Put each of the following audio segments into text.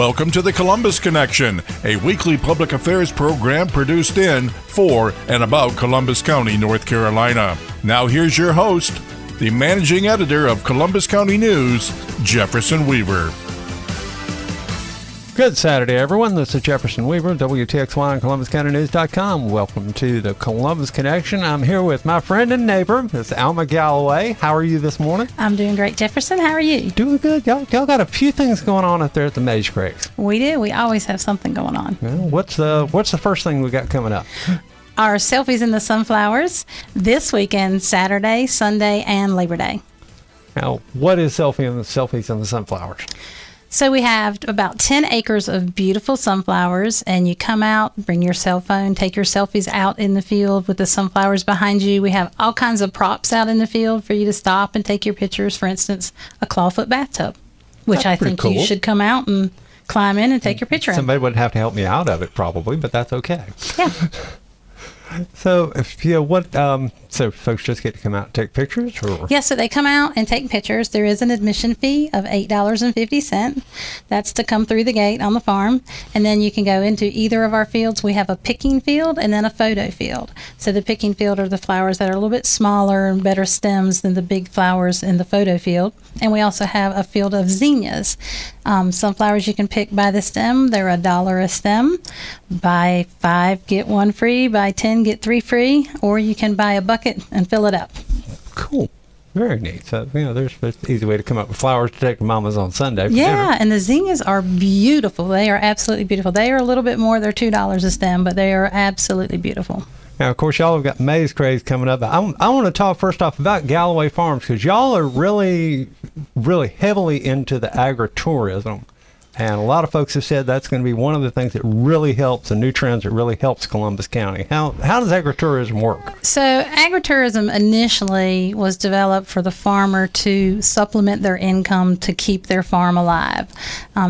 Welcome to The Columbus Connection, a weekly public affairs program produced in, for, and about Columbus County, North Carolina. Now here's your host, the managing editor of Columbus County News, Jefferson Weaver. Good Saturday, everyone. This is Jefferson Weaver, WTXY on ColumbusCountyNews.com. Welcome to the Columbus Connection. I'm here with my friend and neighbor, Miss Alma Galloway. How are you this morning? I'm doing great, Jefferson. How are you? Doing good. Y'all got a few things going on up there at the Maze Craze. We do. We always have something going on. Well, what's the first thing we got coming up? Our selfies in the sunflowers this weekend, Saturday, Sunday, and Labor Day. Now, what is selfies in the sunflowers? So we have about 10 acres of beautiful sunflowers, and you come out, bring your cell phone, take your selfies out in the field with the sunflowers behind you. We have all kinds of props out in the field for you to stop and take your pictures. For instance, a clawfoot bathtub, which I think you should come out and climb in and take your picture. Somebody would have to help me out of it probably, but that's okay. Yeah. So, so folks just get to come out and take pictures? Or? Yeah, so they come out and take pictures. There is an admission fee of $8.50. That's to come through the gate on the farm. And then you can go into either of our fields. We have a picking field and then a photo field. So the picking field are the flowers that are a little bit smaller and better stems than the big flowers in the photo field. And we also have a field of zinnias. Sunflowers you can pick by the stem. They're $1 a stem. Buy 5, get 1 free. Buy 10, get 3 free. Or you can buy a bucket and fill it up. Cool. Very neat. So, you know, there's an easy way to come up with flowers to take to Mama's on Sunday. Yeah, and the zinnias are beautiful. They are absolutely beautiful. They are a little bit more. They're $2 a stem, but they are absolutely beautiful. Now, of course, y'all have got Maze Craze coming up. I want to talk first off about Galloway Farms, because y'all are really, really heavily into the agritourism. And a lot of folks have said that's going to be one of the things that really helps, the new trends that really helps Columbus County. How does agritourism work? So agritourism initially was developed for the farmer to supplement their income to keep their farm alive.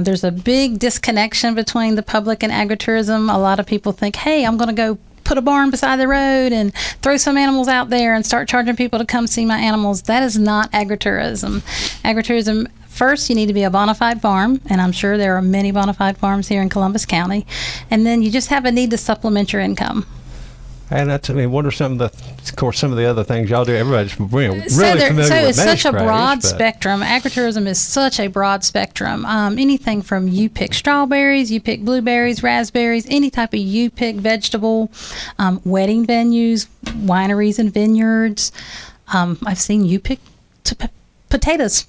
There's a big disconnection between the public and agritourism. A lot of people think, hey, I'm going to go put a barn beside the road and throw some animals out there and start charging people to come see my animals. That is not agritourism. Agritourism, first, you need to be a bona fide farm, and I'm sure there are many bona fide farms here in Columbus County. And then you just have a need to supplement your income. And that's, I mean, what are some of the other things y'all do? Everybody's really familiar with. So it's such a broad spectrum. Agritourism is such a broad spectrum. Anything from you pick strawberries, you pick blueberries, raspberries, any type of you pick vegetable, wedding venues, wineries and vineyards. I've seen you pick potatoes.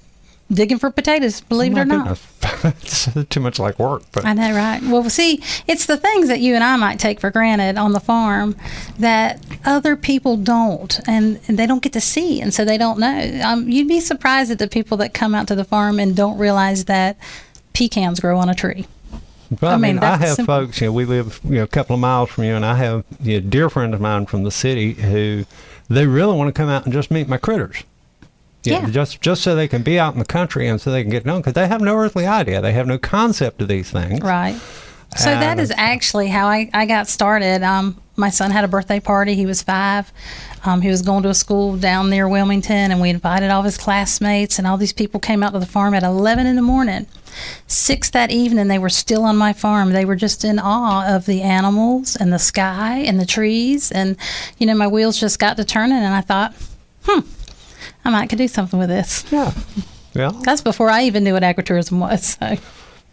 Digging for potatoes, believe it or not. It's too much like work. But. I know, right? Well, see, it's the things that you and I might take for granted on the farm that other people don't, and they don't get to see, and so they don't know. You'd be surprised at the people that come out to the farm and don't realize that pecans grow on a tree. Well, I mean, I have simple folks, you know, we live, you know, a couple of miles from you, and I have, you know, a dear friend of mine from the city who they really want to come out and just meet my critters. Yeah, just so they can be out in the country and so they can get known, because they have no earthly idea. They have no concept of these things. Right. So that is actually how I got started. My son had a birthday party. He was 5. He was going to a school down near Wilmington, and we invited all of his classmates, and all these people came out to the farm at 11 in the morning. 6 that evening, they were still on my farm. They were just in awe of the animals and the sky and the trees. And, you know, my wheels just got to turning, and I thought, I might could do something with this. Yeah, yeah. That's before I even knew what agritourism was. So.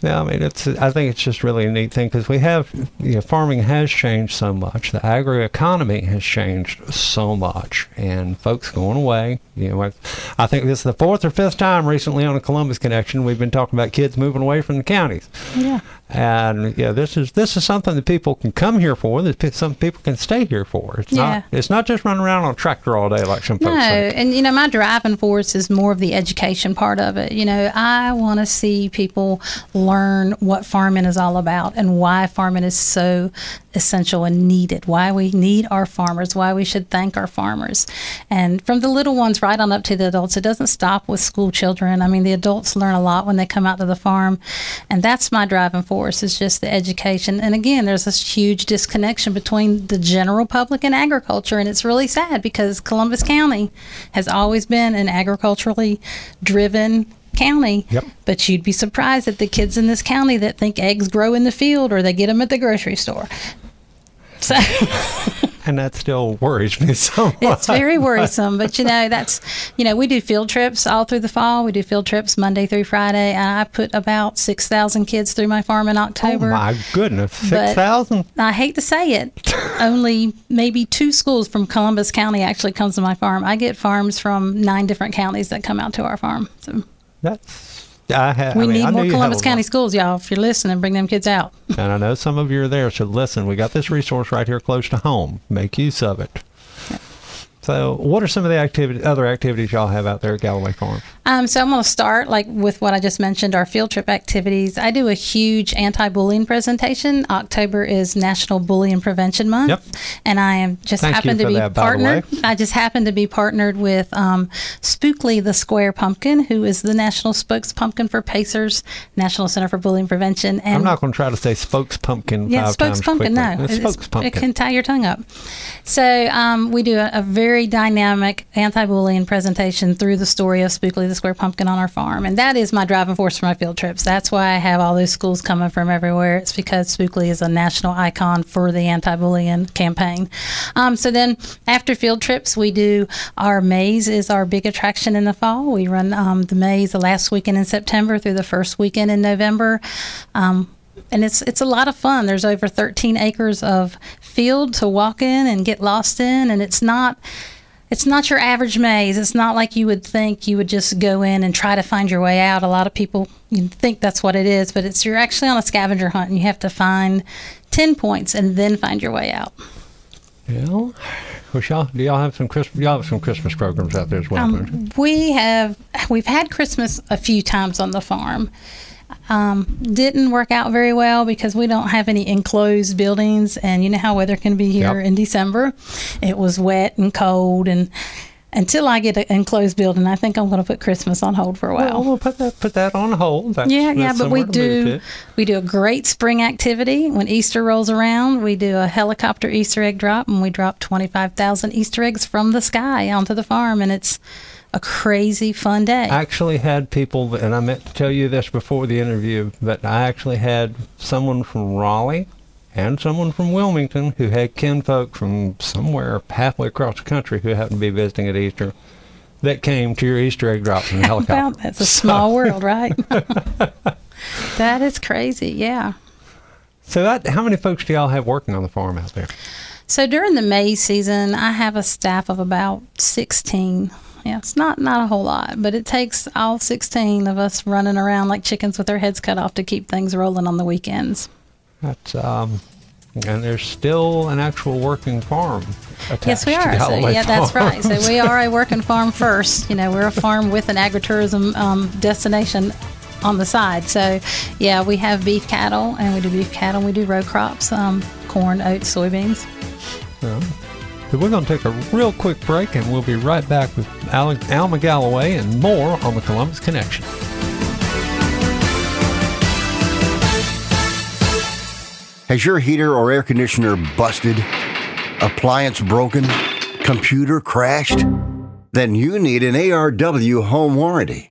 Yeah, I mean, I think it's just really a neat thing, because we have, you know, farming has changed so much. The agri-economy has changed so much, and folks going away. You know, I think this is the 4th or 5th time recently on the Columbus Connection we've been talking about kids moving away from the counties. Yeah. And yeah, this is something that people can come here for. That some people can stay here for. It's not just running around on a tractor all day like some folks. No, think. And you know, my driving force is more of the education part of it. You know, I want to see people learn what farming is all about and why farming is so essential and needed, why we need our farmers, why we should thank our farmers. And from the little ones right on up to the adults, it doesn't stop with school children. I mean, the adults learn a lot when they come out to the farm, and that's my driving force, is just the education. And again, there's this huge disconnection between the general public and agriculture, and it's really sad, because Columbus County has always been an agriculturally driven county. Yep. But you'd be surprised at the kids in this county that think eggs grow in the field or they get them at the grocery store. So and that still worries me so much. It's very worrisome, but we do field trips all through the fall. We do field trips Monday through Friday. I put about 6,000 kids through my farm in October. Oh my goodness, 6,000! I hate to say it, only maybe 2 schools from Columbus County actually comes to my farm. I get farms from 9 different counties that come out to our farm. So I need more Columbus County schools, y'all. If you're listening, bring them kids out. And I know some of you are there, so listen, we got this resource right here close to home. Make use of it. Yep. So what are some of the other activities y'all have out there at Galloway Farm? So I'm going to start with what I just mentioned, our field trip activities. I do a huge anti-bullying presentation. October is National Bullying Prevention Month. Yep. And I just happen to be partnered with Spookley the Square Pumpkin, who is the national spokespumpkin for PACERS, National Center for Bullying Prevention. And I'm not going to try to say spokespumpkin five times quickly. No. It's spokespumpkin. It can tie your tongue up. So we do a very dynamic anti-bullying presentation through the story of Spookley the Square Pumpkin on our farm, and that is my driving force for my field trips. That's why I have all those schools coming from everywhere. It's because Spookley is a national icon for the anti-bullying campaign. So then after field trips, we do our maze is our big attraction in the fall. We run the maze the last weekend in September through the first weekend in November. And it's a lot of fun. There's over 13 acres of field to walk in and get lost in, and it's not your average maze. It's not like you would think you would just go in and try to find your way out. A lot of people think that's what it is, but you're actually on a scavenger hunt, and you have to find 10 points and then find your way out. Well, y'all have some Christmas programs out there as well? We've had Christmas a few times on the farm. Didn't work out very well because we don't have any enclosed buildings, and you know how weather can be here. Yep. In December. It was wet and cold, and until I get an enclosed building, I think I'm going to put Christmas on hold for a while. Well, we'll put that on hold. But we do a great spring activity. When Easter rolls around, we do a helicopter Easter egg drop, and we drop 25,000 Easter eggs from the sky onto the farm, and it's a crazy fun day. I actually had people, and I meant to tell you this before the interview, but I actually had someone from Raleigh and someone from Wilmington who had kinfolk from somewhere halfway across the country who happened to be visiting at Easter that came to your Easter egg drop from the helicopter. Well, that's a small world, right? That is crazy, yeah. So how many folks do y'all have working on the farm out there? So during the maize season, I have a staff of about 16. Yeah, it's not a whole lot, but it takes all 16 of us running around like chickens with their heads cut off to keep things rolling on the weekends. That's and there's still an actual working farm attached. Yes, we are. That's right. So we are a working farm first. We're a farm with an agritourism destination on the side. So yeah, we have beef cattle, and we do beef cattle. We do row crops, corn, oats, soybeans. Yeah. So we're going to take a real quick break, and we'll be right back with Alma Galloway and more on the Columbus Connection. Has your heater or air conditioner busted? Appliance broken? Computer crashed? Then you need an ARW home warranty.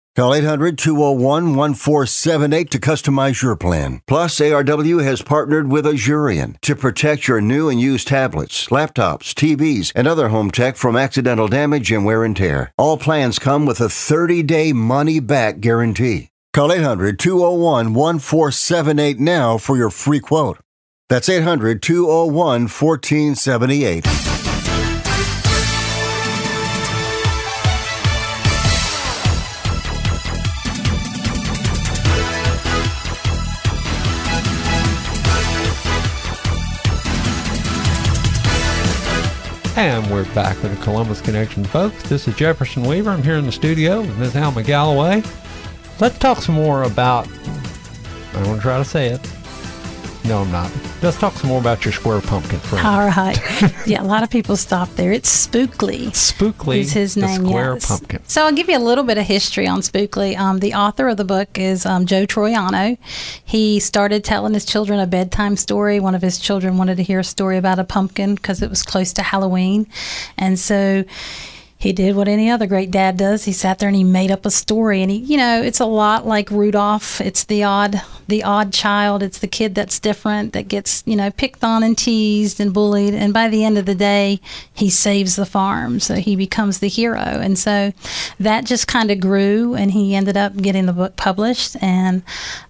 Call 800-201-1478 to customize your plan. Plus, ARW has partnered with Azurian to protect your new and used tablets, laptops, TVs, and other home tech from accidental damage and wear and tear. All plans come with a 30-day money-back guarantee. Call 800-201-1478 now for your free quote. That's 800-201-1478. And we're back with the Columbus Connection, folks. This is Jefferson Weaver. I'm here in the studio with Ms. Alma Galloway. Let's talk some more about, I want to try to say it, No, I'm not. Let's talk some more about your square pumpkin friend. All right. Yeah, a lot of people stop there. It's Spookley. Spookley is his name, the square pumpkin. So I'll give you a little bit of history on Spookley. The author of the book is Joe Troiano. He started telling his children a bedtime story. One of his children wanted to hear a story about a pumpkin because it was close to Halloween. And so he did what any other great dad does. He sat there and he made up a story. And he, you know, it's a lot like Rudolph. It's the odd child. It's the kid that's different, that gets, you know, picked on and teased and bullied. And by the end of the day, he saves the farm. So he becomes the hero. And so that just kind of grew. And he ended up getting the book published. And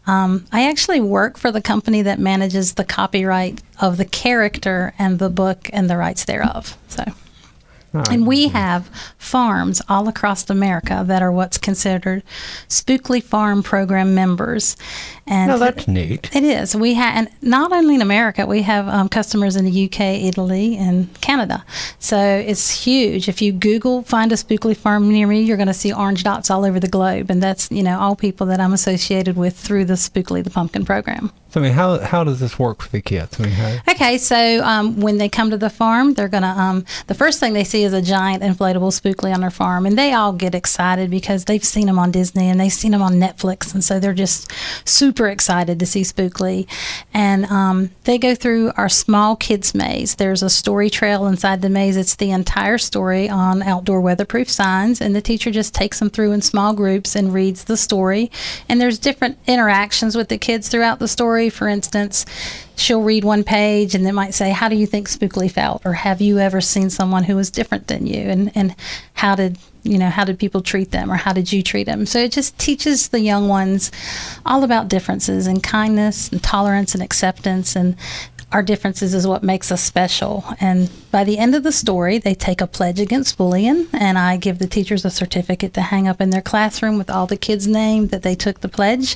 I actually work for the company that manages the copyright of the character and the book and the rights thereof. So. Right. And we have farms all across America that are what's considered Spookley Farm Program members. And no, that's neat. It is. We have, and not only in America, we have customers in the UK, Italy, and Canada. So it's huge. If you Google, find a Spookley farm near me, you're going to see orange dots all over the globe. And that's, you know, all people that I'm associated with through the Spookley the Pumpkin program. So, I mean, how does this work for the kids? I mean, okay, so when they come to the farm, they're going to, the first thing they see is a giant inflatable Spookley on their farm, and they all get excited because they've seen them on Disney and they've seen them on Netflix, and so they're just super excited to see Spookley. And they go through our small kids maze. There's a story trail inside the maze. It's the entire story on outdoor weatherproof signs, and the teacher just takes them through in small groups and reads the story. And there's different interactions with the kids throughout the story. For instance, she'll read one page and they might say, how do you think Spookley felt? Or have you ever seen someone who was different than you? And how did, you know, how did people treat them, or how did you treat them? So it just teaches the young ones all about differences and kindness and tolerance and acceptance, and our differences is what makes us special. And by the end of the story, they take a pledge against bullying, and I give the teachers a certificate to hang up in their classroom with all the kids' names that they took the pledge,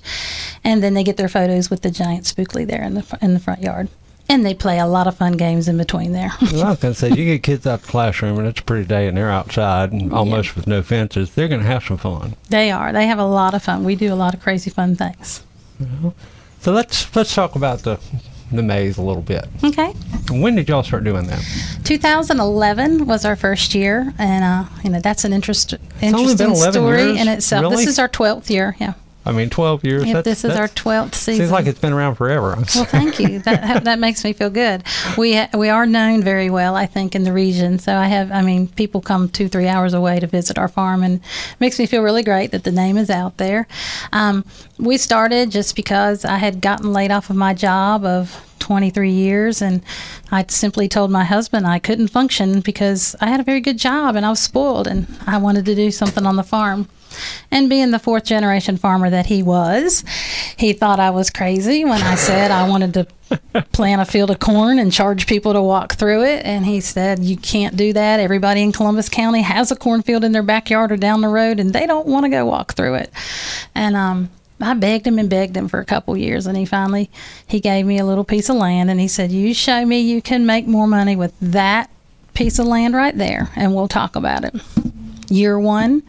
and then they get their photos with the giant Spookley there in the front yard. And they play a lot of fun games in between there. Well, I was going to say, you get kids out of the classroom, and it's a pretty day, and they're outside, and almost with no fences. They're going to have some fun. They are. They have a lot of fun. We do a lot of crazy fun things. Well, so let's talk about the maze a little bit. Okay. When did y'all start doing that? 2011 was our first year, and you know, that's an interesting story years? In itself. Really? This is our 12th year. Yeah. I mean, 12 years. Yep, this is our 12th season. Seems like it's been around forever. Well, thank you. That makes me feel good. We are known very well, I think, in the region. So I mean, people come 2-3 hours away to visit our farm, and it makes me feel really great that the name is out there. We started just because I had gotten laid off of my job of 23 years, and I simply told my husband I couldn't function because I had a very good job and I was spoiled, and I wanted to do something on the farm. And being the fourth generation farmer that he was, he thought I was crazy when I said I wanted to plant a field of corn and charge people to walk through it. And he said, you can't do that. Everybody in Columbus County has a cornfield in their backyard or down the road, and they don't want to go walk through it. And I begged him for a couple years, and he finally gave me a little piece of land, and he said, you show me you can make more money with that piece of land right there, and we'll talk about it. Year one,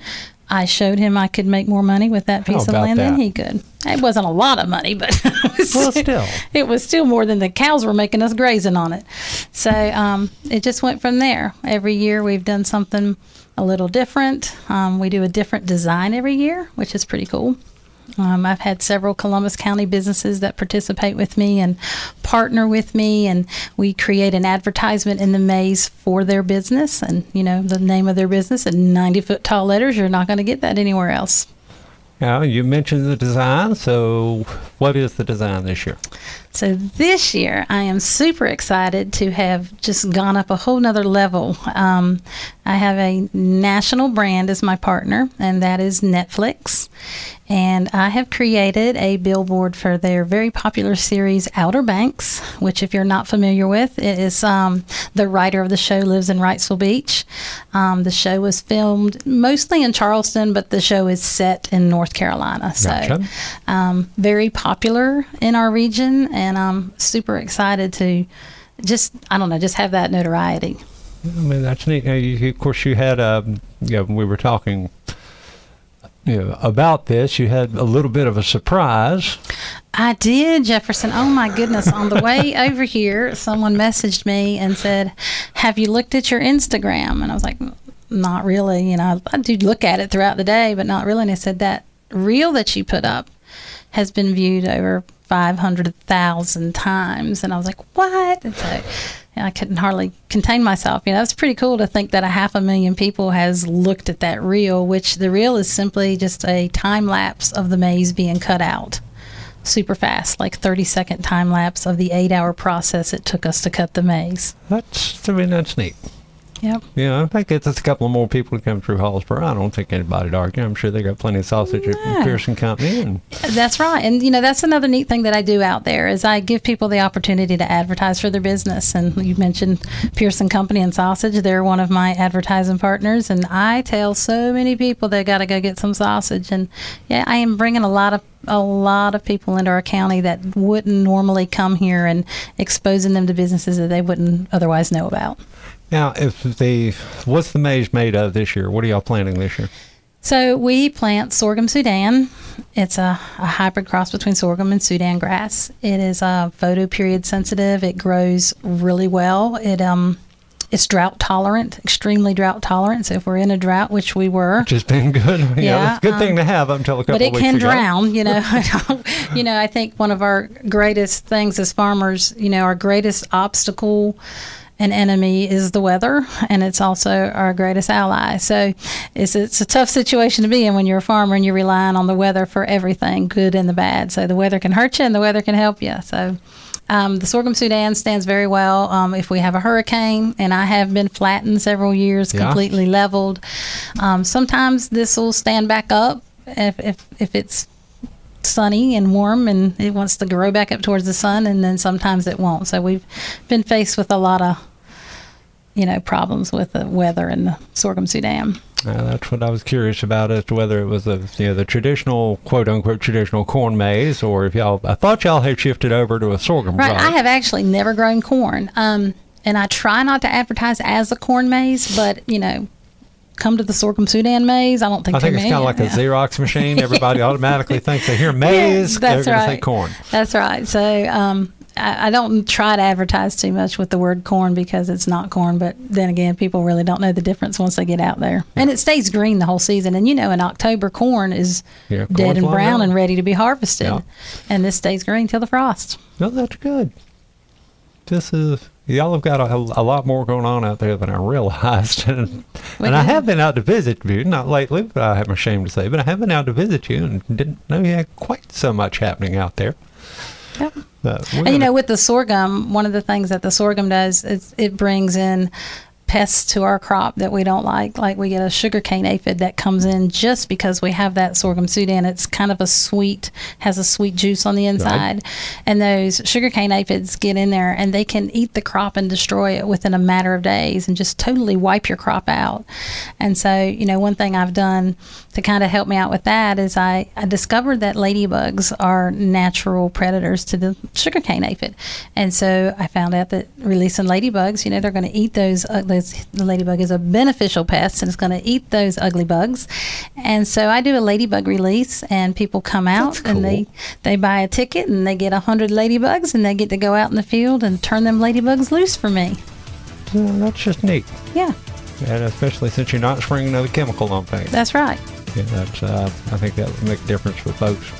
I showed him I could make more money with that piece of land than he could. It wasn't a lot of money, but it was still more than the cows were making us grazing on it. So it just went from there. Every year we've done something a little different. We do a different design every year, which is pretty cool. I've had several Columbus County businesses that participate with me and partner with me, and we create an advertisement in the maze for their business, and, you know, the name of their business in 90-foot-tall letters. You're not going to get that anywhere else. Now, you mentioned the design, so what is the design this year? So this year, I am super excited to have just gone up a whole nother level. I have a national brand as my partner, and that is Netflix. And I have created a billboard for their very popular series, Outer Banks, which, if you're not familiar with, it is the writer of the show lives in Wrightsville Beach. The show was filmed mostly in Charleston, but the show is set in North Carolina. So gotcha. Very popular in our region, and I'm super excited to just have that notoriety. I mean, that's neat. Of course, you had, we were talking about this. You had a little bit of a surprise. I did, Jefferson. Oh, my goodness. On the way over here, someone messaged me and said, have you looked at your Instagram? And I was like, not really. You know, I do look at it throughout the day, but not really. And they said that reel that you put up has been viewed over 500,000 times. And I was like, what? And so I couldn't hardly contain myself. You know, it's pretty cool to think that 500,000 people has looked at that reel, which the reel is simply just a time lapse of the maze being cut out. Super fast, like 30-second time lapse of the 8-hour process it took us to cut the maze. That's, I mean, that's neat. Yep. Yeah, I think it's a couple more people to come through Hallsboro. I don't think anybody'd argue. I'm sure they got plenty of sausage at Pearson Company. And that's right. And, you know, that's another neat thing that I do out there is I give people the opportunity to advertise for their business. And you mentioned Pearson Company and sausage. They're one of my advertising partners. And I tell so many people they got to go get some sausage. And, yeah, I am bringing a lot of people into our county that wouldn't normally come here and exposing them to businesses that they wouldn't otherwise know about. Now, what's the maze made of this year? What are y'all planting this year? So we plant sorghum Sudan. It's a hybrid cross between sorghum and Sudan grass. It is photoperiod sensitive. It grows really well. It's drought tolerant, extremely drought tolerant. So if we're in a drought, which we were, which has been good, yeah, it's a good thing to have up until a couple of weeks ago. But it can drown, you know. You know, I think one of our greatest things as farmers, you know, our greatest obstacle and enemy is the weather, and it's also our greatest ally. So it's a tough situation to be in when you're a farmer and you're relying on the weather for everything, good and the bad. So the weather can hurt you and the weather can help you. So the sorghum Sudan stands very well if we have a hurricane, and I have been flattened several years, completely leveled. Sometimes this will stand back up if it's sunny and warm and it wants to grow back up towards the sun, and then sometimes it won't. So we've been faced with a lot of, you know, problems with the weather and the sorghum Sudan. That's what I was curious about, as to whether it was the traditional, quote unquote, traditional corn maze, or if y'all, I thought y'all had shifted over to a sorghum. Right. I have actually never grown corn. And I try not to advertise as a corn maze, but, you know, come to the sorghum Sudan maze. I think it's kind of like a Xerox machine. Everybody automatically thinks they hear maze. Yeah, that's right. They're going to say corn. That's right. So I don't try to advertise too much with the word corn because it's not corn. But then again, people really don't know the difference once they get out there. Yeah. And it stays green the whole season. And, you know, in October, corn is dead and brown and ready to be harvested. Yeah. And this stays green till the frost. No, that's good. This is... Y'all have got a lot more going on out there than I realized. And I have been out to visit you, not lately, but I'm ashamed to say, but I have been out to visit you and didn't know you had quite so much happening out there. Yep. And, you know, with the sorghum, one of the things that the sorghum does is it brings in pests to our crop that we don't like. Like we get a sugarcane aphid that comes in just because we have that sorghum Sudan. It's kind of has a sweet juice on the inside. Right. And those sugarcane aphids get in there and they can eat the crop and destroy it within a matter of days and just totally wipe your crop out. And so, you know, one thing I've done to kind of help me out with that is I discovered that ladybugs are natural predators to the sugarcane aphid. And so I found out that releasing ladybugs, you know, they're going to eat the ladybug is a beneficial pest and it's going to eat those ugly bugs. And so I do a ladybug release and people come out. That's cool. And they buy a ticket and they get 100 ladybugs and they get to go out in the field and turn them ladybugs loose for me. Well, that's just neat. Yeah. And especially since you're not spraying another chemical on things. That's right. Yeah, that's, I think that would make a difference with folks.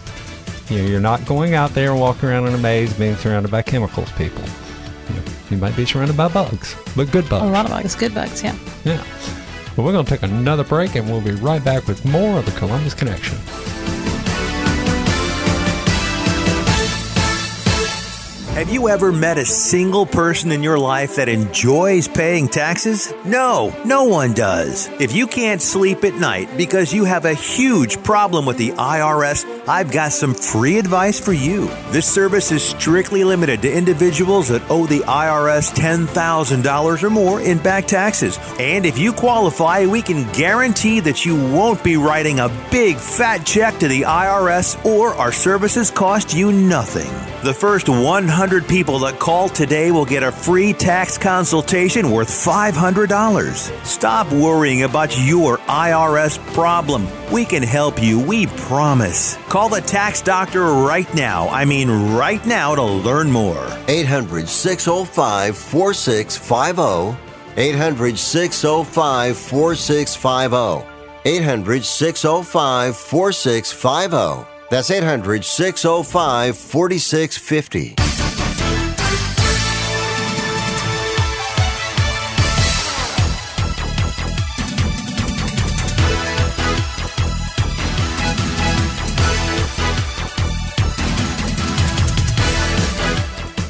You know, you're not going out there walking around in a maze being surrounded by chemicals, people. You might be surrounded by bugs, but good bugs. A lot of bugs, good bugs, yeah. Yeah. Well, we're going to take another break, and we'll be right back with more of the Columbus Connection. Have you ever met a single person in your life that enjoys paying taxes? No, no one does. If you can't sleep at night because you have a huge problem with the IRS, I've got some free advice for you. This service is strictly limited to individuals that owe the IRS $10,000 or more in back taxes. And if you qualify, we can guarantee that you won't be writing a big fat check to the IRS, or our services cost you nothing. The first 100 people that call today will get a free tax consultation worth $500. Stop worrying about your IRS problem. We can help you, we promise. Call the tax doctor right now. I mean right now to learn more. 800-605-4650. 800-605-4650. 800-605-4650. That's 800-605-4650.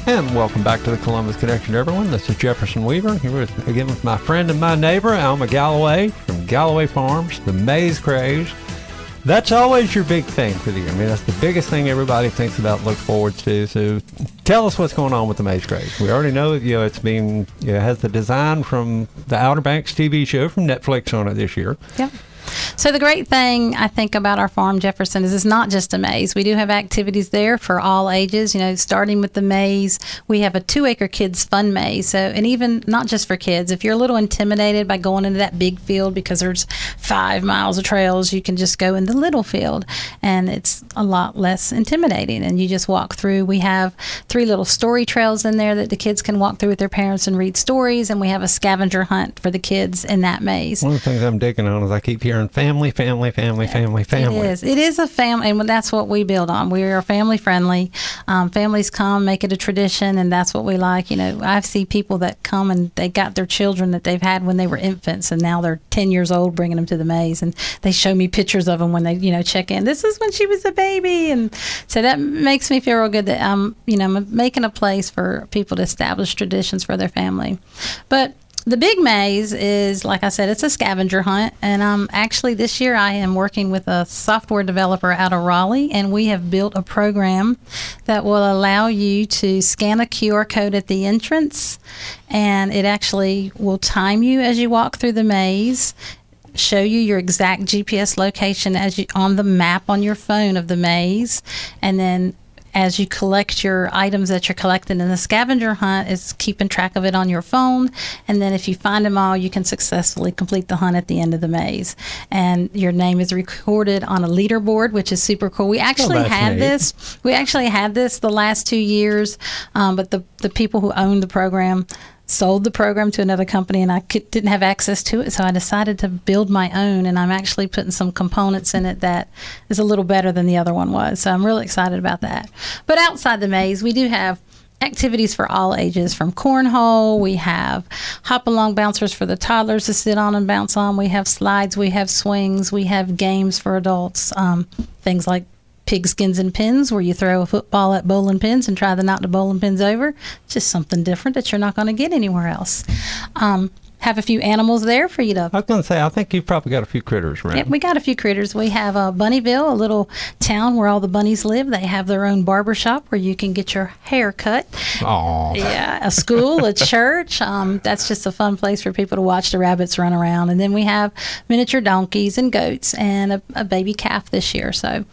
And welcome back to the Columbus Connection, everyone. This is Jefferson Weaver here again with my friend and my neighbor, Alma Galloway from Galloway Farms, the Maze Craze. That's always your big thing for the year. I mean, that's the biggest thing everybody thinks about, looks forward to. So tell us what's going on with the Maze Craze. We already know, you know, it's been, you know, it has the design from the Outer Banks TV show from Netflix on it this year. Yep. So the great thing I think about our farm, Jefferson, is it's not just a maze. We do have activities there for all ages, you know, starting with the maze. We have a 2-acre kids fun maze. So, and even not just for kids, if you're a little intimidated by going into that big field because there's 5 miles of trails, you can just go in the little field and it's a lot less intimidating and you just walk through. We have 3 little story trails in there that the kids can walk through with their parents and read stories, and we have a scavenger hunt for the kids in that maze. One of the things I'm digging on is I keep hearing family. It is a family, and that's what we build on. We are family friendly. Families come, make it a tradition, and that's what we like. You know, I've seen people that come and they got their children that they've had when they were infants, and now they're 10 years old, bringing them to the maze, and they show me pictures of them when they, you know, check in. This is when she was a baby, and so that makes me feel real good that I'm making a place for people to establish traditions for their family, but. The big maze is, like I said, it's a scavenger hunt, and actually this year I am working with a software developer out of Raleigh, and we have built a program that will allow you to scan a QR code at the entrance, and it actually will time you as you walk through the maze, show you your exact GPS location as you on the map on your phone of the maze, and then as you collect your items that you're collecting in the scavenger hunt, is keeping track of it on your phone. And then if you find them all, you can successfully complete the hunt at the end of the maze. And your name is recorded on a leaderboard, which is super cool. We actually had this the last 2 years, but the people who owned the program sold the program to another company, and I didn't have access to it, so I decided to build my own, and I'm actually putting some components in it that is a little better than the other one was, so I'm really excited about that. But outside the maze, we do have activities for all ages, from cornhole, we have hop-along bouncers for the toddlers to sit on and bounce on, we have slides, we have swings, we have games for adults, things like pigskins and pins, where you throw a football at bowling pins and try to knock the bowling pins over. Just something different that you're not going to get anywhere else. Have a few animals there for you to... I was going to say, I think you've probably got a few critters around. Yeah, we got a few critters. We have Bunnyville, a little town where all the bunnies live. They have their own barber shop where you can get your hair cut. Oh. Yeah, a school, a church. That's just a fun place for people to watch the rabbits run around. And then we have miniature donkeys and goats and a baby calf this year, so...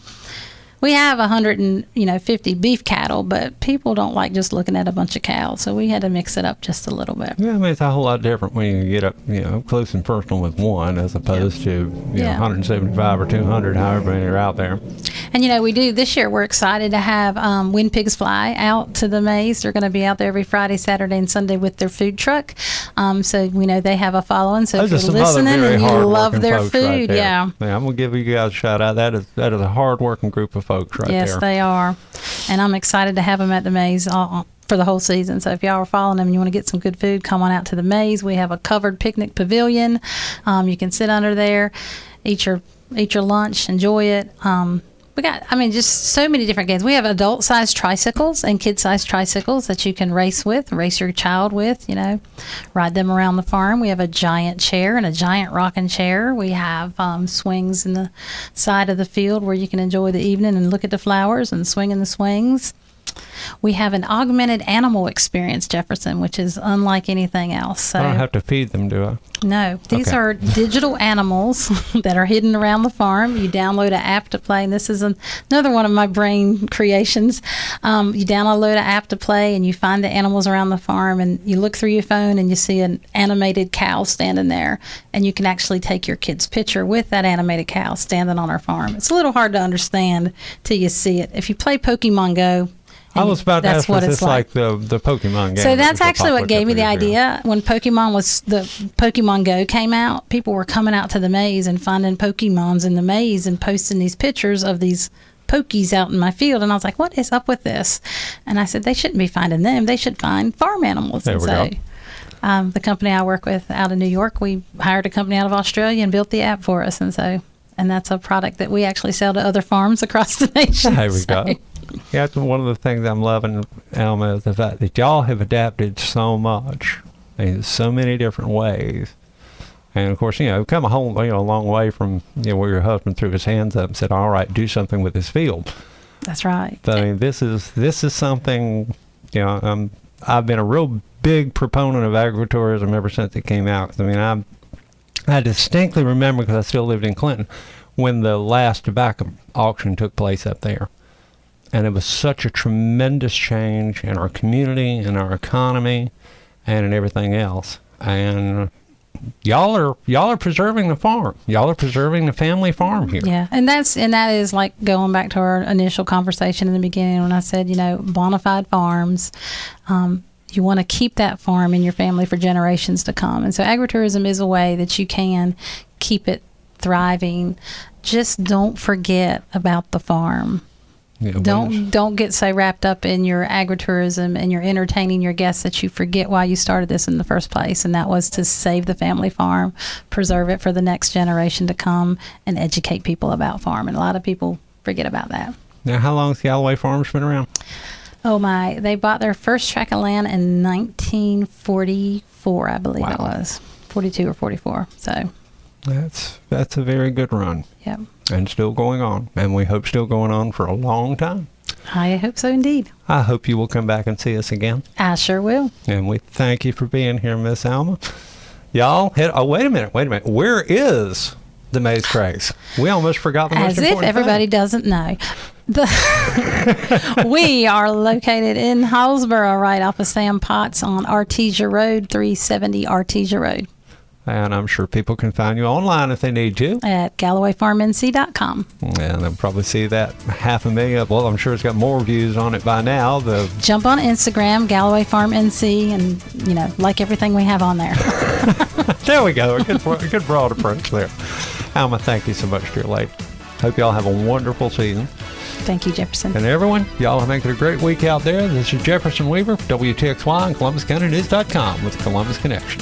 We have 150 beef cattle, but people don't like just looking at a bunch of cows, so we had to mix it up just a little bit. Yeah, I mean, it's a whole lot different when you get up, you know, close and personal with one as opposed to, you know, 175 or 200, however many are out there. And, you know, we do this year, we're excited to have When Pigs Fly out to the maze. They're going to be out there every Friday, Saturday, and Sunday with their food truck. So, you know, they have a following. So if you're listening and you love their food, right, yeah. Yeah, I'm going to give you guys a shout out. That is a hard-working group of folks. Yes, they are, and I'm excited to have them at the maze for the whole season. So if y'all are following them and you want to get some good food, come on out to the maze. We have a covered picnic pavilion. You can sit under there, eat your lunch, enjoy it. We got, I mean, just so many different games. We have adult-sized tricycles and kid-sized tricycles that you can race with, race your child with, you know, ride them around the farm. We have a giant chair and a giant rocking chair. We have swings in the side of the field where you can enjoy the evening and look at the flowers and swing in the swings. We have an augmented animal experience, Jefferson, which is unlike anything else. So I don't have to feed them, do I? No. These are digital animals that are hidden around the farm. You download an app to play, and this is another one of my brain creations. You download an app to play, and you find the animals around the farm, and you look through your phone, and you see an animated cow standing there, and you can actually take your kid's picture with that animated cow standing on our farm. It's a little hard to understand till you see it. If you play Pokemon Go, I was about to ask what it's like the Pokemon game. So that's actually what gave me the idea. When Pokemon Go came out, people were coming out to the maze and finding Pokemons in the maze and posting these pictures of these Pokies out in my field. And I was like, what is up with this? And I said, they shouldn't be finding them. They should find farm animals. There we go. The company I work with out of New York, we hired a company out of Australia and built the app for us. And that's a product that we actually sell to other farms across the nation. There we go. Yeah, that's one of the things I'm loving, Alma, is the fact that y'all have adapted so much in so many different ways. And, of course, you know, come a whole a long way from where your husband threw his hands up and said, all right, do something with this field. That's right. But, I mean, this is something, I've been a real big proponent of agritourism ever since it came out. I mean, I distinctly remember, because I still lived in Clinton, when the last tobacco auction took place up there. And it was such a tremendous change in our community, in our economy, and in everything else. And y'all are preserving the farm. Y'all are preserving the family farm here. Yeah, and that is like going back to our initial conversation in the beginning when I said, bona fide farms. You want to keep that farm in your family for generations to come. And so agritourism is a way that you can keep it thriving. Just don't forget about the farm. Yeah, don't get so wrapped up in your agritourism and you're entertaining your guests that you forget why you started this in the first place, and that was to save the family farm, preserve it for the next generation to come, and educate people about farm. And a lot of people forget about that. Now, how long has Galloway Farms been around? Oh my! They bought their first tract of land in 1944, I believe. Wow. It was 42 or 44. So that's a very good run. Yep. And still going on. And we hope still going on for a long time. I hope so indeed. I hope you will come back and see us again. I sure will. And we thank you for being here, Miss Alma. Y'all, wait a minute. Where is the Maze Craze? We almost forgot the most important thing. As if everybody doesn't know. We are located in Hallsboro, right off of Sam Potts on Artesia Road, 370 Artesia Road. And I'm sure people can find you online if they need you. At GallowayFarmNC.com. And they'll probably see that 500,000. Well, I'm sure it's got more views on it by now. Jump on Instagram, GallowayFarmNC, and, like everything we have on there. There we go. A good broad approach there. Alma, thank you so much for your late. Hope y'all have a wonderful season. Thank you, Jefferson. And everyone, y'all have made it a great week out there. This is Jefferson Weaver, WTXY, and ColumbusCountyNews.com with the Columbus Connection.